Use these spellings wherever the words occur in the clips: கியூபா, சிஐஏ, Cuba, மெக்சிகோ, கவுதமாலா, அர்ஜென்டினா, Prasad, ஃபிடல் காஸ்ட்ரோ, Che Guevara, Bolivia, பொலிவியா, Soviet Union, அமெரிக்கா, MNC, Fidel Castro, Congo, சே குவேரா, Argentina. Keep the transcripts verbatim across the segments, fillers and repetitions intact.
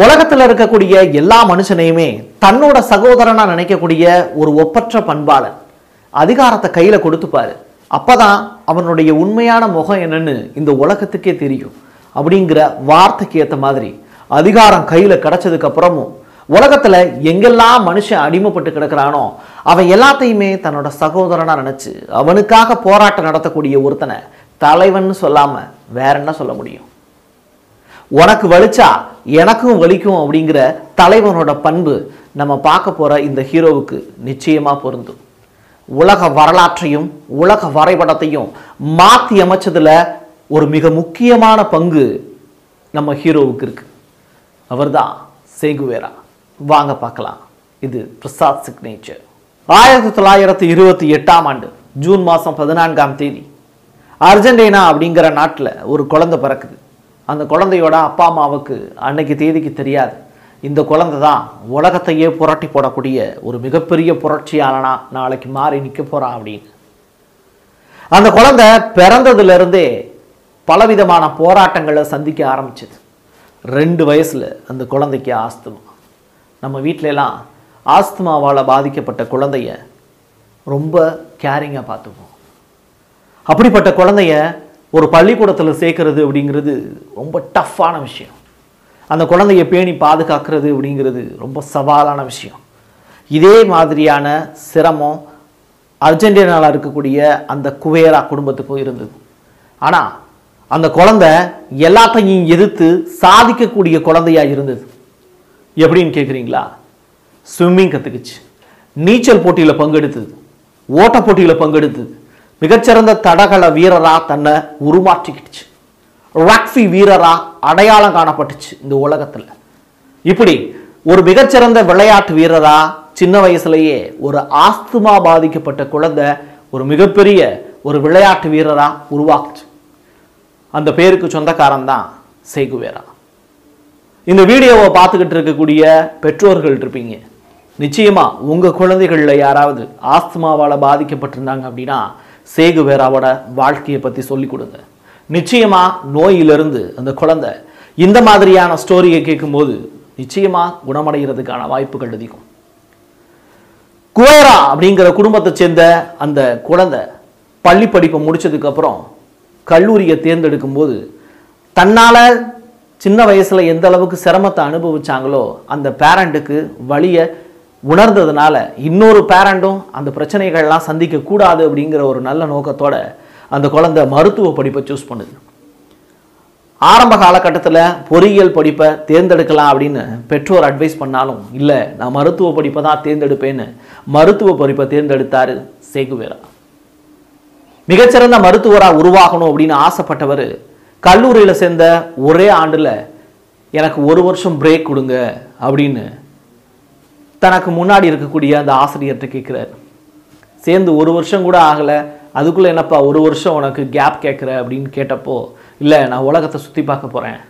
உலகத்தில் இருக்கக்கூடிய எல்லா மனுஷனையுமே தன்னோட சகோதரனா நினைக்கக்கூடிய ஒரு ஒப்பற்ற பண்பாளன் அதிகாரத்தை கையில கொடுத்துப்பாரு, அப்பதான் அவனுடைய உண்மையான முகம் என்னன்னு இந்த உலகத்துக்கே தெரியும் அப்படிங்கிற வார்த்தைக்கு ஏற்ற மாதிரி அதிகாரம் கையில கிடைச்சதுக்கு அப்புறமும் உலகத்துல எங்கெல்லாம் மனுஷன் அடிமைப்பட்டு கிடக்கிறானோ அவன் எல்லாத்தையுமே தன்னோட சகோதரனா நினைச்சு அவனுக்காக போராட்டம் நடத்தக்கூடிய ஒருத்தனை தலைவன் சொல்லாம வேற என்ன சொல்ல முடியும்? உனக்கு வலிச்சா எனக்கும் வலிக்கும் அப்படிங்கிற தலைவனோட பண்பு நம்ம பார்க்க போற இந்த ஹீரோவுக்கு நிச்சயமா பொருந்தும். உலக வரலாற்றையும் உலக வரைபடத்தையும் மாற்றி அமைச்சதுல ஒரு மிக முக்கியமான பங்கு நம்ம ஹீரோவுக்கு இருக்கு. அவர்தான் சே குவேரா. வாங்க பார்க்கலாம். இது பிரசாத் சிக்னேச்சர். ஆயிரத்தி தொள்ளாயிரத்தி இருபத்தி எட்டாம் ஆண்டு ஜூன் மாதம் பதினான்காம் தேதி அர்ஜென்டினா அப்படிங்கிற நாட்டில் ஒரு குழந்தை பிறக்குது. அந்த குழந்தையோட அப்பா அம்மாவுக்கு அன்னைக்கு தேதிக்கு தெரியாது. இந்த குழந்தை தான் உலகத்தையே புரட்டி போடக்கூடிய ஒரு மிகப்பெரிய புரட்சியாளனா நாளைக்கு மாறி நிற்க போகிறான் அப்படின்னு. அந்த குழந்தை பிறந்ததுலேருந்தே பலவிதமான போராட்டங்களை சந்திக்க ஆரம்பிச்சது. ரெண்டு வயசில் அந்த குழந்தைக்கு ஆஸ்துமா. நம்ம வீட்டிலலாம் ஆஸ்துமாவால் பாதிக்கப்பட்ட குழந்தைய ரொம்ப கேரிங்காக பார்த்துப்போம். அப்படிப்பட்ட குழந்தைய ஒரு பள்ளிக்கூடத்தில் சேர்க்கறது அப்படிங்கிறது ரொம்ப டஃப்பான விஷயம். அந்த குழந்தைய பேணி பாதுகாக்கிறது அப்படிங்கிறது ரொம்ப சவாலான விஷயம். இதே மாதிரியான சிரமம் அர்ஜென்டினாவில் இருக்கக்கூடிய அந்த குவேரா குடும்பத்துக்கும் இருந்தது. ஆனால் அந்த குழந்தை எல்லாத்தையும் எதிர்த்து சாதிக்கக்கூடிய குழந்தையாக இருந்தது. எப்படின்னு கேட்குறீங்களா? ஸ்விம்மிங் கற்றுக்குச்சு, நீச்சல் போட்டியில் பங்கெடுத்தது, ஓட்ட போட்டியில் பங்கெடுத்தது, மிகச்சிறந்த தடகள வீரராக தன்னை உருமாற்றிக்கிட்டுச்சு, ராக்ஃபி வீரராக அடையாளம் காணப்பட்டுச்சு இந்த உலகத்தில். இப்படி ஒரு மிகச்சிறந்த விளையாட்டு வீரராக சின்ன வயசுலேயே ஒரு ஆஸ்துமா பாதிக்கப்பட்ட குழந்தை ஒரு மிகப்பெரிய ஒரு விளையாட்டு வீரராக உருவாக்குச்சு. அந்த பேருக்கு சொந்தக்காரன் தான் சே குவேரா. இந்த வீடியோவை பார்த்துக்கிட்டு இருக்கக்கூடிய பெற்றோர்கள் இருப்பீங்க. நிச்சயமாக உங்கள் குழந்தைகளில் யாராவது ஆஸ்துமாவால் பாதிக்கப்பட்டிருந்தாங்க அப்படின்னா சே குவேராவோட வாழ்க்கையை பற்றி சொல்லிக் கொடுங்க. நிச்சயமாக நோயிலிருந்து அந்த குழந்தை இந்த மாதிரியான ஸ்டோரியை கேட்கும்போது நிச்சயமாக குணமடைகிறதுக்கான வாய்ப்புகள் அதிகம். குவேரா அப்படிங்கிற குடும்பத்தை சேர்ந்த அந்த குழந்தை பள்ளி படிப்பை முடித்ததுக்கப்புறம் கல்லூரியை தேர்ந்தெடுக்கும்போது தன்னால் சின்ன வயசில் எந்த அளவுக்கு சிரமத்தை அனுபவிச்சாங்களோ அந்த பேரண்ட்டுக்கு வழியை உணர்ந்ததுனால இன்னொரு பேரண்ட்டும் அந்த பிரச்சனைகள்லாம் சந்திக்கக்கூடாது அப்படிங்கிற ஒரு நல்ல நோக்கத்தோட அந்த குழந்தை மருத்துவ படிப்பை சூஸ் பண்ணுது. ஆரம்ப காலகட்டத்தில் பொறியியல் படிப்பை தேர்ந்தெடுக்கலாம் அப்படின்னு பெற்றோர் அட்வைஸ் பண்ணாலும் இல்லை, நான் மருத்துவ படிப்பை தான் தேர்ந்தெடுப்பேன்னு மருத்துவ படிப்பை தேர்ந்தெடுத்தார் சே குவேரா. மிகச்சிறந்த மருத்துவராக உருவாகணும் அப்படின்னு ஆசைப்பட்டவர் கல்லூரியில் சேர்ந்த ஒரே ஆண்டில் எனக்கு ஒரு வருஷம் பிரேக் கொடுங்க அப்படின்னு தனக்கு முன்னாடி இருக்கக்கூடிய அந்த ஆசிரியர்கிட்ட கேட்குறாரு. சேர்ந்து ஒரு வருஷம் கூட ஆகலை, அதுக்குள்ளே என்னப்பா ஒரு வருஷம் உனக்கு கேப் கேட்குற அப்படின்னு கேட்டப்போ, இல்லை நான் உலகத்தை சுற்றி பார்க்க போகிறேன்,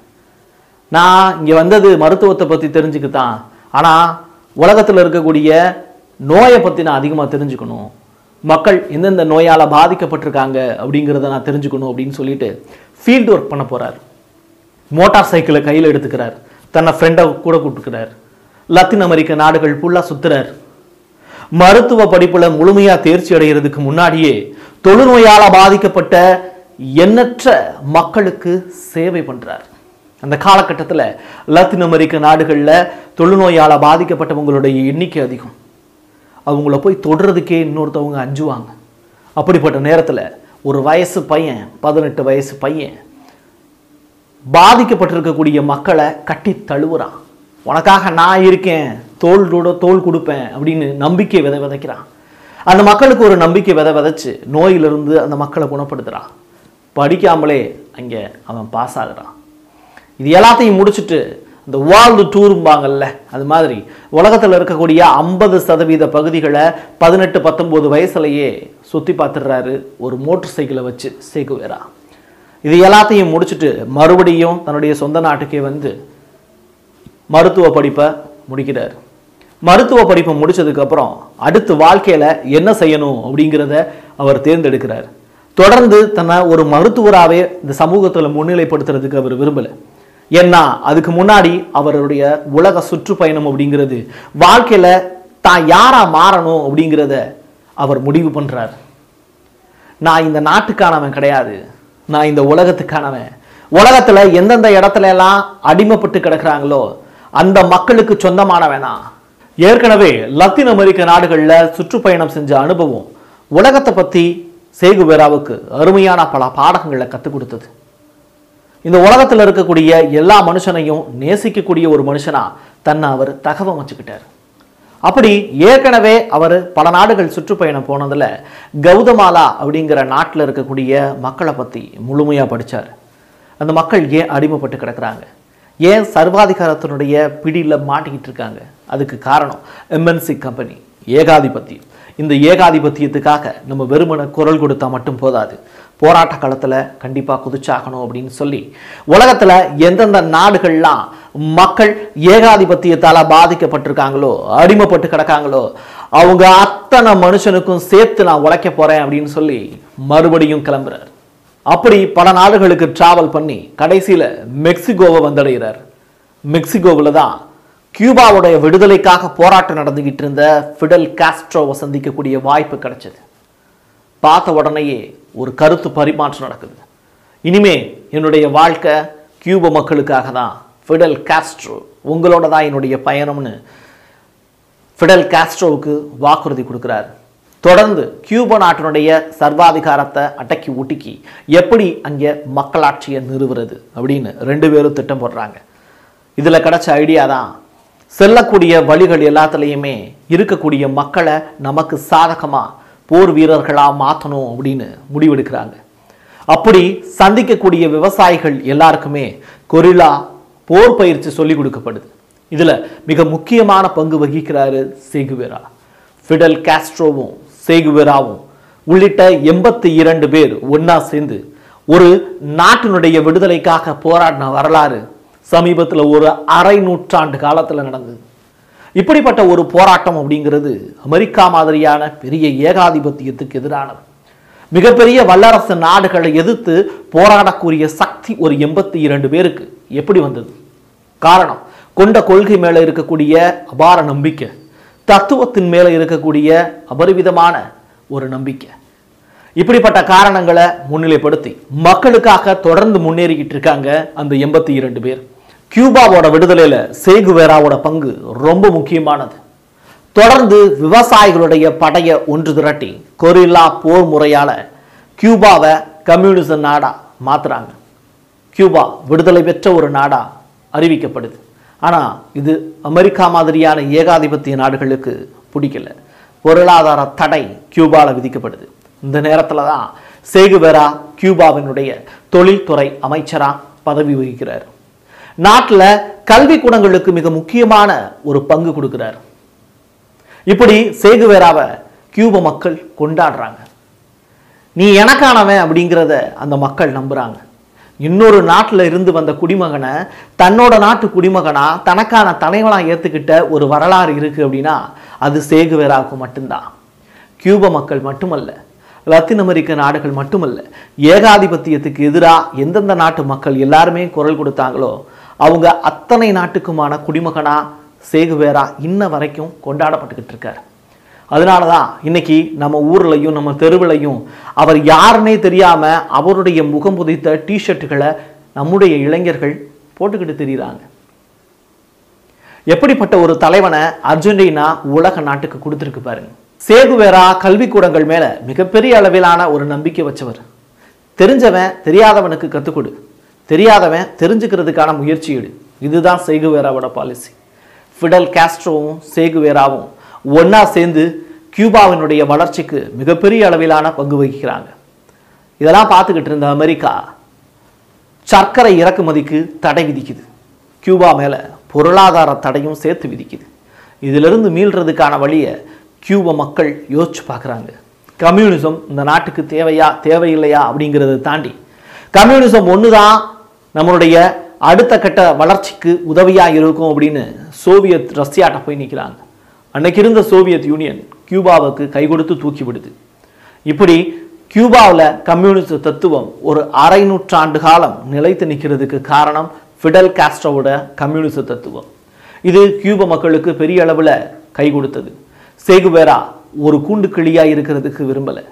நான் இங்கே வந்தது மருத்துவத்தை பற்றி தெரிஞ்சுக்கத்தான், ஆனால் உலகத்தில் இருக்கக்கூடிய நோயை பற்றி நான் அதிகமாக தெரிஞ்சுக்கணும், மக்கள் எந்தெந்த நோயால் பாதிக்கப்பட்டிருக்காங்க அப்படிங்கிறத நான் தெரிஞ்சுக்கணும் அப்படின்னு சொல்லிட்டு ஃபீல்டு ஒர்க் பண்ண போகிறார். மோட்டார் சைக்கிளை கையில் எடுத்துக்கிறார், தன்னை ஃப்ரெண்டை கூட கூப்பிட்டுக்கிறார், லத்தீன் அமெரிக்க நாடுகள் ஃபுல்லாக சுற்றுறார். மருத்துவ படிப்பில் முழுமையாக தேர்ச்சி அடைகிறதுக்கு முன்னாடியே தொழுநோயால் பாதிக்கப்பட்ட எண்ணற்ற மக்களுக்கு சேவை பண்ணுறார். அந்த காலகட்டத்தில் லத்தீன் அமெரிக்க நாடுகளில் தொழுநோயால் பாதிக்கப்பட்டவங்களுடைய எண்ணிக்கை அதிகம். அவங்கள போய் தொடுறதுக்கே இன்னொருத்தவங்க அஞ்சுவாங்க. அப்படிப்பட்ட நேரத்தில் ஒரு வயசு பையன், பதினெட்டு வயசு பையன் பாதிக்கப்பட்டிருக்கக்கூடிய மக்களை கட்டி தழுவுறான். உனக்காக நான் இருக்கேன், தோல் தோல் கொடுப்பேன் அப்படின்னு நம்பிக்கை விதை விதைக்கிறான். அந்த மக்களுக்கு ஒரு நம்பிக்கை விதை விதைச்சு நோயிலிருந்து அந்த மக்களை குணப்படுத்துகிறான். படிக்காமலே அங்கே அவன் பாஸ் ஆகுறான். இது எல்லாத்தையும் முடிச்சுட்டு இந்த வேர்ல்டு டூரும்பாங்கல்ல, அது மாதிரி உலகத்தில் இருக்கக்கூடிய ஐம்பது சதவீத பகுதிகளை பதினெட்டு பத்தொம்போது வயசுலையே சுற்றி பார்த்துடுறாரு ஒரு மோட்டர் சைக்கிளை வச்சு சே குவேரா. இது எல்லாத்தையும் முடிச்சுட்டு மறுபடியும் தன்னுடைய சொந்த நாட்டுக்கே வந்து மருத்துவ படிப்பை முடிக்கிறார். மருத்துவ படிப்பை முடித்ததுக்கப்புறம் அடுத்து வாழ்க்கையில் என்ன செய்யணும் அப்படிங்கிறத அவர் தேர்ந்தெடுக்கிறார். தொடர்ந்து தன்னை ஒரு மருத்துவராகவே இந்த சமூகத்தில் முன்னிலைப்படுத்துறதுக்கு அவர் விரும்பலை. ஏன்னா அதுக்கு முன்னாடி அவருடைய உலக சுற்றுப்பயணம் அப்படிங்கிறது வாழ்க்கையில தான் யாரா மாறணும் அப்படிங்கிறத அவர் முடிவு பண்றார். நான் இந்த நாட்டுக்கானவன் கிடையாது, நான் இந்த உலகத்துக்கானவன். உலகத்துல எந்தெந்த இடத்துல எல்லாம் அடிமைப்பட்டு கிடக்குறாங்களோ அந்த மக்களுக்கு சொந்தமானவனா. ஏற்கனவே லத்தீன் அமெரிக்க நாடுகளில் சுற்றுப்பயணம் செஞ்ச அனுபவம் உலகத்தை பற்றி சே குவேராவுக்கு அருமையான பல பாடங்களை கற்றுக் கொடுத்தது. இந்த உலகத்தில் இருக்கக்கூடிய எல்லா மனுஷனையும் நேசிக்கக்கூடிய ஒரு மனுஷனா தன்னை அவர் தகவல் வச்சுக்கிட்டார். அப்படி ஏற்கனவே அவர் பல நாடுகள் சுற்றுப்பயணம் போனதில் கவுதமாலா அப்படிங்கிற நாட்டில் இருக்கக்கூடிய மக்களை பற்றி முழுமையாக படித்தார். அந்த மக்கள் ஏன் அடிமைப்பட்டு கிடக்கிறாங்க, ஏன் சர்வாதிகாரத்தினுடைய பிடியில் மாட்டிக்கிட்டு இருக்காங்க, அதுக்கு காரணம் எம்என்சி கம்பெனி, ஏகாதிபத்தியம். இந்த ஏகாதிபத்தியத்துக்காக நம்ம வெறுமனை குரல் கொடுத்தா மட்டும் போதாது, போராட்ட காலத்தில் கண்டிப்பாக குதிச்சாகணும் அப்படின்னு சொல்லி உலகத்தில் எந்தெந்த நாடுகள்லாம் மக்கள் ஏகாதிபத்தியத்தால் பாதிக்கப்பட்டிருக்காங்களோ அடிமைப்பட்டு கிடக்காங்களோ அவங்க அத்தனை மனுஷனுக்கும் சேர்த்து நான் உழைக்க போகிறேன் அப்படின்னு சொல்லி மறுபடியும் கிளம்புறார். அப்படி பல நாடுகளுக்கு டிராவல் பண்ணி கடைசியில் மெக்சிகோவை வந்தடைகிறார். மெக்சிகோவில் தான் கியூபாவுடைய விடுதலைக்காக போராட்டம் நடந்துகிட்டு இருந்த ஃபிடல் காஸ்ட்ரோவை சந்திக்கக்கூடிய வாய்ப்பு கிடைச்சது. பார்த்த உடனேயே ஒரு கருத்து பரிமாற்றம் நடக்குது. இனிமே என்னுடைய வாழ்க்கை கியூபா மக்களுக்காக தான், ஃபிடல் காஸ்ட்ரோ உங்களோட தான் என்னுடைய பயணம்னு ஃபிடல் காஸ்ட்ரோவுக்கு வாக்குறுதி கொடுக்குறாரு. தொடர்ந்து கியூபா நாட்டினுடைய சர்வாதிகாரத்தை அடக்கி ஒடுக்கி எப்படி அங்கே மக்களாட்சியை நிறுவுறது அப்படின்னு ரெண்டு பேரும் திட்டம் போடுறாங்க. இதில் கிடைச்ச ஐடியா தான் செல்லக்கூடிய வழிகள் எல்லாத்துலேயுமே இருக்கக்கூடிய மக்களை நமக்கு சாதகமாக போர் வீரர்களாக மாற்றணும் அப்படின்னு முடிவெடுக்கிறாங்க. அப்படி சந்திக்கக்கூடிய விவசாயிகள் எல்லாருக்குமே கொரில்லா போர் பயிற்சி சொல்லிக் கொடுக்கப்படுது. இதில் மிக முக்கியமான பங்கு வகிக்கிறாரு சே குவேரா. ஃபிடல் காஸ்ட்ரோவும் சே குவேராவும் உள்ளிட்ட எண்பத்தி இரண்டு பேர் ஒன்னா சேர்ந்து ஒரு நாட்டினுடைய விடுதலைக்காக போராடின வரலாறு சமீபத்தில் ஒரு அரை நூற்றாண்டு காலத்தில் நடந்தது. இப்படிப்பட்ட ஒரு போராட்டம் அப்படிங்கிறது அமெரிக்கா மாதிரியான பெரிய ஏகாதிபத்தியத்துக்கு எதிரானது. மிகப்பெரிய வல்லரசு நாடுகளை எதிர்த்து போராடக்கூடிய சக்தி ஒரு எண்பத்தி இரண்டு பேருக்கு எப்படி வந்தது? காரணம், கொண்ட கொள்கை மேலே இருக்கக்கூடிய அபார நம்பிக்கை, தத்துவத்தின் மேலே இருக்கக்கூடிய அபரிவிதமான ஒரு நம்பிக்கை. இப்படிப்பட்ட காரணங்களை முன்னிலைப்படுத்தி மக்களுக்காக தொடர்ந்து முன்னேறிக்கிட்டு இருக்காங்க அந்த எண்பத்தி இரண்டு பேர். கியூபாவோட விடுதலையில் சே குவேராவோட பங்கு ரொம்ப முக்கியமானது. தொடர்ந்து விவசாயிகளுடைய படையை ஒன்று திரட்டி கொரில்லா போர் முறையால் கியூபாவை கம்யூனிச நாடாக மாற்றுறாங்க. கியூபா விடுதலை பெற்ற ஒரு நாடாக அறிவிக்கப்படுது. ஆனால் இது அமெரிக்கா மாதிரியான ஏகாதிபத்திய நாடுகளுக்கு பிடிக்கல. பொருளாதார தடை கியூபாவில் விதிக்கப்படுது. இந்த நேரத்தில் தான் சே குவேரா கியூபாவினுடைய தொழில்துறை அமைச்சராக பதவி வகிக்கிறார். நாட்டில் கல்வி கூடங்களுக்கு மிக முக்கியமான ஒரு பங்கு கொடுக்கிறார். இப்படி சே குவேராவை கியூப மக்கள் கொண்டாடுறாங்க. நீ எனக்கானவன் அப்படிங்கிறத அந்த மக்கள் நம்புகிறாங்க. இன்னொரு நாட்டில் இருந்து வந்த குடிமகனை தன்னோட நாட்டு குடிமகனா தனக்கான தலைவனாக ஏற்றுக்கிட்ட ஒரு வரலாறு இருக்குது அப்படின்னா அது சே குவேராவுக்கு மட்டும்தான். கியூப மக்கள் மட்டுமல்ல, லத்தீன் அமெரிக்க நாடுகள் மட்டுமல்ல, ஏகாதிபத்தியத்துக்கு எதிராக எந்தெந்த நாட்டு மக்கள் எல்லாருமே குரல் கொடுத்தாங்களோ அவங்க அத்தனை நாட்டுக்குமான குடிமகனாக சே குவேரா இன்ன வரைக்கும் கொண்டாடப்பட்டுக்கிட்டு இருக்கார். அதனால தான் இன்னைக்கு நம்ம ஊர்லையும் நம்ம தெருவிலையும் அவர் யாருன்னே தெரியாமல் அவருடைய முகம் புதைத்த டிஷர்ட்டுகளை நம்முடைய இளைஞர்கள் போட்டுக்கிட்டு தெரியுறாங்க. எப்படிப்பட்ட ஒரு தலைவனை அர்ஜென்டினா உலக நாட்டுக்கு கொடுத்துருக்கு பாருங்க. சே குவேரா கல்விக்கூடங்கள் மேலே மிகப்பெரிய அளவிலான ஒரு நம்பிக்கை வச்சவர். தெரிஞ்சவன் தெரியாதவனுக்கு கற்றுக் கொடு, தெரியாதவன் தெரிஞ்சுக்கிறதுக்கான முயற்சி எடு, இதுதான் சே குவேராவோட பாலிசி. ஃபிடல் காஸ்ட்ரோவும் சே குவேராவும் ஒன்னா சேர்ந்து கியூபாவினுடைய வளர்ச்சிக்கு மிகப்பெரிய அளவிலான பங்கு வகிக்கிறாங்க. இதெல்லாம் பார்த்துக்கிட்டு இருந்த அமெரிக்கா சர்க்கரை இறக்குமதிக்கு தடை விதிக்குது. கியூபா மேலே பொருளாதார தடையும் சேர்த்து விதிக்குது. இதிலிருந்து மீள்றதுக்கான வழியை கியூப மக்கள் யோசிச்சு பார்க்குறாங்க. கம்யூனிசம் இந்த நாட்டுக்கு தேவையா தேவையில்லையா அப்படிங்கிறத தாண்டி கம்யூனிசம் ஒன்று தான் நம்மளுடைய அடுத்த கட்ட வளர்ச்சிக்கு உதவியாக இருக்கும் அப்படின்னு சோவியத் ரஷ்யாட்ட போய் நிற்கிறாங்க. அன்னைக்கு இருந்த சோவியத் யூனியன் கியூபாவுக்கு கை கொடுத்து தூக்கி விடுது. இப்படி கியூபாவில் கம்யூனிஸ்ட் தத்துவம் ஒரு அரை நூற்றாண்டு காலம் நிலைத்து நிற்கிறதுக்கு காரணம் ஃபிடல் காஸ்ட்ரோவோட கம்யூனிச தத்துவம். இது கியூப மக்களுக்கு பெரிய அளவில் கை கொடுத்தது. சேகுவேரா ஒரு கூண்டு கிளியாக இருக்கிறதுக்கு விரும்பலை.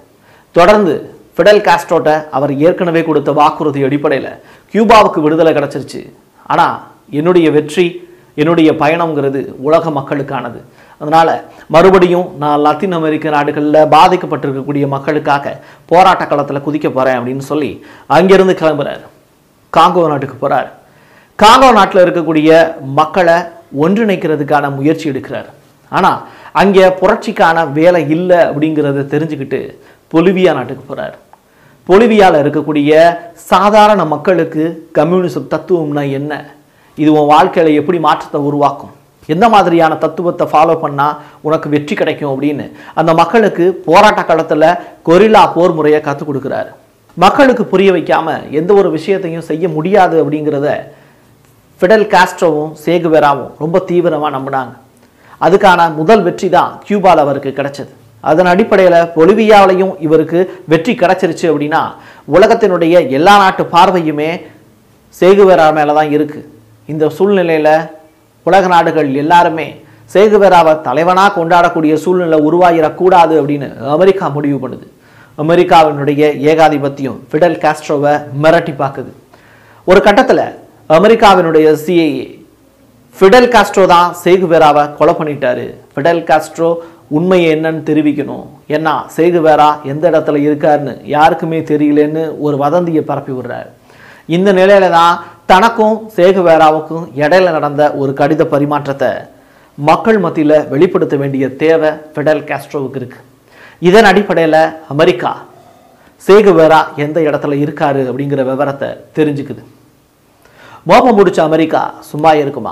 தொடர்ந்து ஃபிடல் காஸ்ட்ரோட்ட அவர் ஏற்கனவே கொடுத்த வாக்குறுதி அடிப்படையில் கியூபாவுக்கு விடுதலை கிடச்சிருச்சு, ஆனால் என்னுடைய வெற்றி என்னுடைய பயணங்கிறது உலக மக்களுக்கானது, அதனால் மறுபடியும் நான் லத்தீன் அமெரிக்க நாடுகளில் பாதிக்கப்பட்டிருக்கக்கூடிய மக்களுக்காக போராட்ட காலத்தில் குதிக்க போகிறேன் அப்படின்னு சொல்லி அங்கேருந்து கிளம்புறார். காங்கோ நாட்டுக்கு போகிறார். காங்கோ நாட்டில் இருக்கக்கூடிய மக்களை ஒன்றிணைக்கிறதுக்கான முயற்சி எடுக்கிறார். ஆனால் அங்கே புரட்சிக்கான வேலை இல்லை அப்படிங்கிறத தெரிஞ்சுக்கிட்டு பொலிவியா நாட்டுக்கு போகிறார். பொலிவியாவில் இருக்கக்கூடிய சாதாரண மக்களுக்கு கம்யூனிசம் தத்துவம்னா என்ன, இது உன் வாழ்க்கையில் எப்படி மாற்றத்தை உருவாக்கும், எந்த மாதிரியான தத்துவத்தை ஃபாலோ பண்ணால் உனக்கு வெற்றி கிடைக்கும் அப்படின்னு அந்த மக்களுக்கு போராட்ட காலத்தில் கொரில்லா போர் முறையை கற்றுக் கொடுக்குறாரு. மக்களுக்கு புரிய வைக்காமல் எந்த ஒரு விஷயத்தையும் செய்ய முடியாது அப்படிங்கிறத ஃபிடல் காஸ்ட்ரோவும் சேகுவேராவும் ரொம்ப தீவிரமாக நம்பினாங்க. அதுக்கான முதல் வெற்றி தான் கியூபாவில் அவருக்கு கிடைச்சது. அதன் அடிப்படையில் பொலிவியாவிலையும் இவருக்கு வெற்றி கிடைச்சிருச்சு அப்படின்னா உலகத்தினுடைய எல்லா நாட்டு பார்வையுமே சேகுவேரா மேலே தான் இருக்குது. இந்த சூழ்நிலையில் உலக நாடுகள் எல்லாருமே சேகுவேராவை தலைவனாக கொண்டாடக்கூடிய சூழ்நிலை உருவாகிடக்கூடாது அப்படின்னு அமெரிக்கா முடிவு பண்ணுது. அமெரிக்காவினுடைய ஏகாதிபத்தியம் ஃபிடல் காஸ்ட்ரோவை மிரட்டி பார்க்குது. ஒரு கட்டத்தில் அமெரிக்காவினுடைய சிஐஏ ஃபிடல் காஸ்ட்ரோ தான் சேகுவேராவை கொலை பண்ணிட்டாரு, ஃபிடல் காஸ்ட்ரோ உண்மையை என்னன்னு தெரிவிக்கணும், ஏன்னா சேகுவேரா எந்த இடத்துல இருக்காருன்னு யாருக்குமே தெரியலன்னு ஒரு வதந்தியை பரப்பி விடுறாரு. இந்த நிலையில தான் தனக்கும் சேகுவேராவுக்கும் இடையில நடந்த ஒரு கடித பரிமாற்றத்தை மக்கள் மத்தியில் வெளிப்படுத்த வேண்டிய தேவை ஃபிடல் காஸ்ட்ரோவுக்கு இருக்குது. இதன் அடிப்படையில் அமெரிக்கா சேகுவேரா எந்த இடத்துல இருக்காரு அப்படிங்கிற விவரத்தை தெரிஞ்சுக்குது. மோப்பம் முடிச்ச அமெரிக்கா சும்மா இருக்குமா?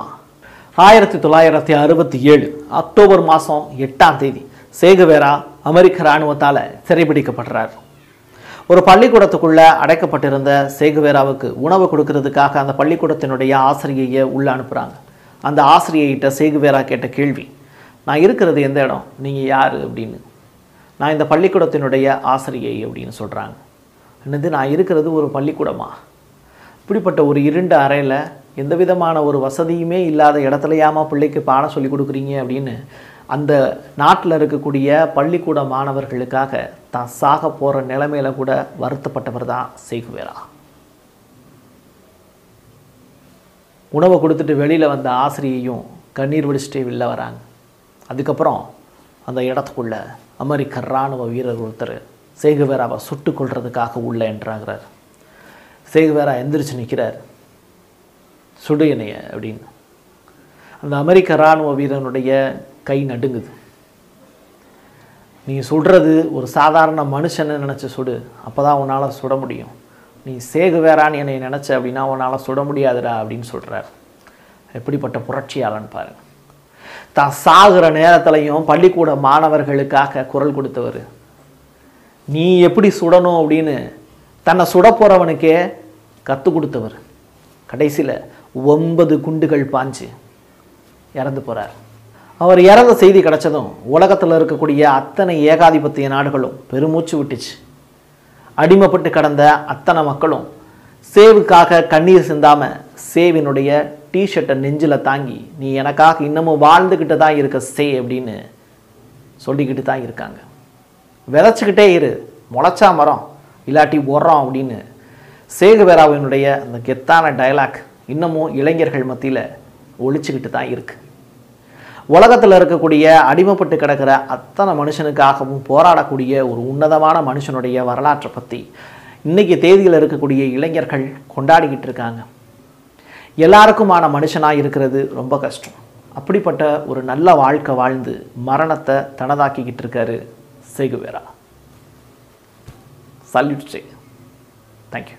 ஆயிரத்தி தொள்ளாயிரத்தி அறுபத்தி ஏழு அக்டோபர் மாதம் எட்டாம் தேதி சேகுவேரா அமெரிக்க இராணுவத்தால் சிறைபிடிக்கப்படுறார். ஒரு பள்ளிக்கூடத்துக்குள்ளே அடைக்கப்பட்டிருந்த சேகுவேராவுக்கு உணவு கொடுக்கறதுக்காக அந்த பள்ளிக்கூடத்தினுடைய ஆசிரியையை உள்ளே அனுப்புகிறாங்க. அந்த ஆசிரியைகிட்ட சேகுவேரா கேட்ட கேள்வி, நான் இருக்கிறது எந்த இடம், நீங்கள் யார் அப்படின்னு. நான் இந்த பள்ளிக்கூடத்தினுடைய ஆசிரியை அப்படின்னு சொல்கிறாங்க. என்னது, நான் இருக்கிறது ஒரு பள்ளிக்கூடமா? இப்படிப்பட்ட ஒரு இருண்ட அறையில் எந்த விதமான ஒரு வசதியுமே இல்லாத இடத்துலையாமா பிள்ளைக்கு பாடம் சொல்லி கொடுக்குறீங்க அப்படின்னு அந்த நாட்டில் இருக்கக்கூடிய பள்ளிக்கூட மாணவர்களுக்காக தான் சாக போகிற நிலைமையில கூட வருத்தப்பட்டவர் தான் சேகுவேரா. உணவை கொடுத்துட்டு வெளியில் வந்த ஆசிரியையும் கண்ணீர் வடிச்சிட்டே வெளில வராங்க. அதுக்கப்புறம் அந்த இடத்துக்குள்ள அமெரிக்க இராணுவ வீரர் ஒருத்தர் சேகுவேராவை சுட்டு கொள்றதுக்காக உள்ள என்றாங்கிறார். சேகுவேரா எந்திரிச்சு நிற்கிறார். சுடு என்னைய அப்படின்னு அந்த அமெரிக்க இராணுவ வீரனுடைய கை நடுங்குது. நீ சுடுறது ஒரு சாதாரண மனுஷனை நினச்சி சுடு, அப்போ தான் உன்னால் சுட முடியும். நீ சேகுவேரான்னு என்னை நினச்ச அப்படின்னா உன்னால் சுட முடியாதுடா அப்படின்னு சொல்கிறார். எப்படிப்பட்ட புரட்சியாளன்னு பாருங்கள். தான் சாகுற நேரத்துலையும் பள்ளிக்கூட மாணவர்களுக்காக குரல் கொடுத்தவர். நீ எப்படி சுடணும் அப்படின்னு தன்னை சுட போகிறவனுக்கே கற்றுக் கொடுத்தவர். கடைசியில் ஒன்பது குண்டுகள் பாஞ்சு இறந்து போகிறார். அவர் இறந்த செய்தி கிடச்சதும் உலகத்தில் இருக்கக்கூடிய அத்தனை ஏகாதிபத்திய நாடுகளும் பெருமூச்சு விட்டுச்சு. அடிமைப்பட்டு கடந்த அத்தனை மக்களும் சேவுக்காக கண்ணீர் சிந்தாமல் சேவினுடைய டிஷர்ட்டை நெஞ்சில் தாங்கி நீ எனக்காக இன்னமும் வாழ்ந்துக்கிட்டு தான் இருக்க சே அப்படின்னு சொல்லிக்கிட்டு தான் இருக்காங்க. விதைச்சிக்கிட்டே இரு, முளைச்சா மரம் இல்லாட்டி உரம் அப்படின்னு சேகுவேராவினுடைய அந்த கெத்தான டயலாக் இன்னமும் இளைஞர்கள் மத்தியில் ஒழிச்சுக்கிட்டு தான் இருக்குது. உலகத்தில் இருக்கக்கூடிய அடிமைப்பட்டு கிடக்கிற அத்தனை மனுஷனுக்காகவும் போராடக்கூடிய ஒரு உன்னதமான மனுஷனுடைய வரலாற்றை பற்றி இன்றைக்கி தேதியில் இருக்கக்கூடிய இளைஞர்கள் கொண்டாடிக்கிட்டு இருக்காங்க. எல்லாருக்குமான மனுஷனாக இருக்கிறது ரொம்ப கஷ்டம். அப்படிப்பட்ட ஒரு நல்ல வாழ்க்கை வாழ்ந்து மரணத்தை தனதாக்கிக்கிட்டு இருக்காரு சேகுவேரா. சல்யூட் சே. தேங்க்யூ.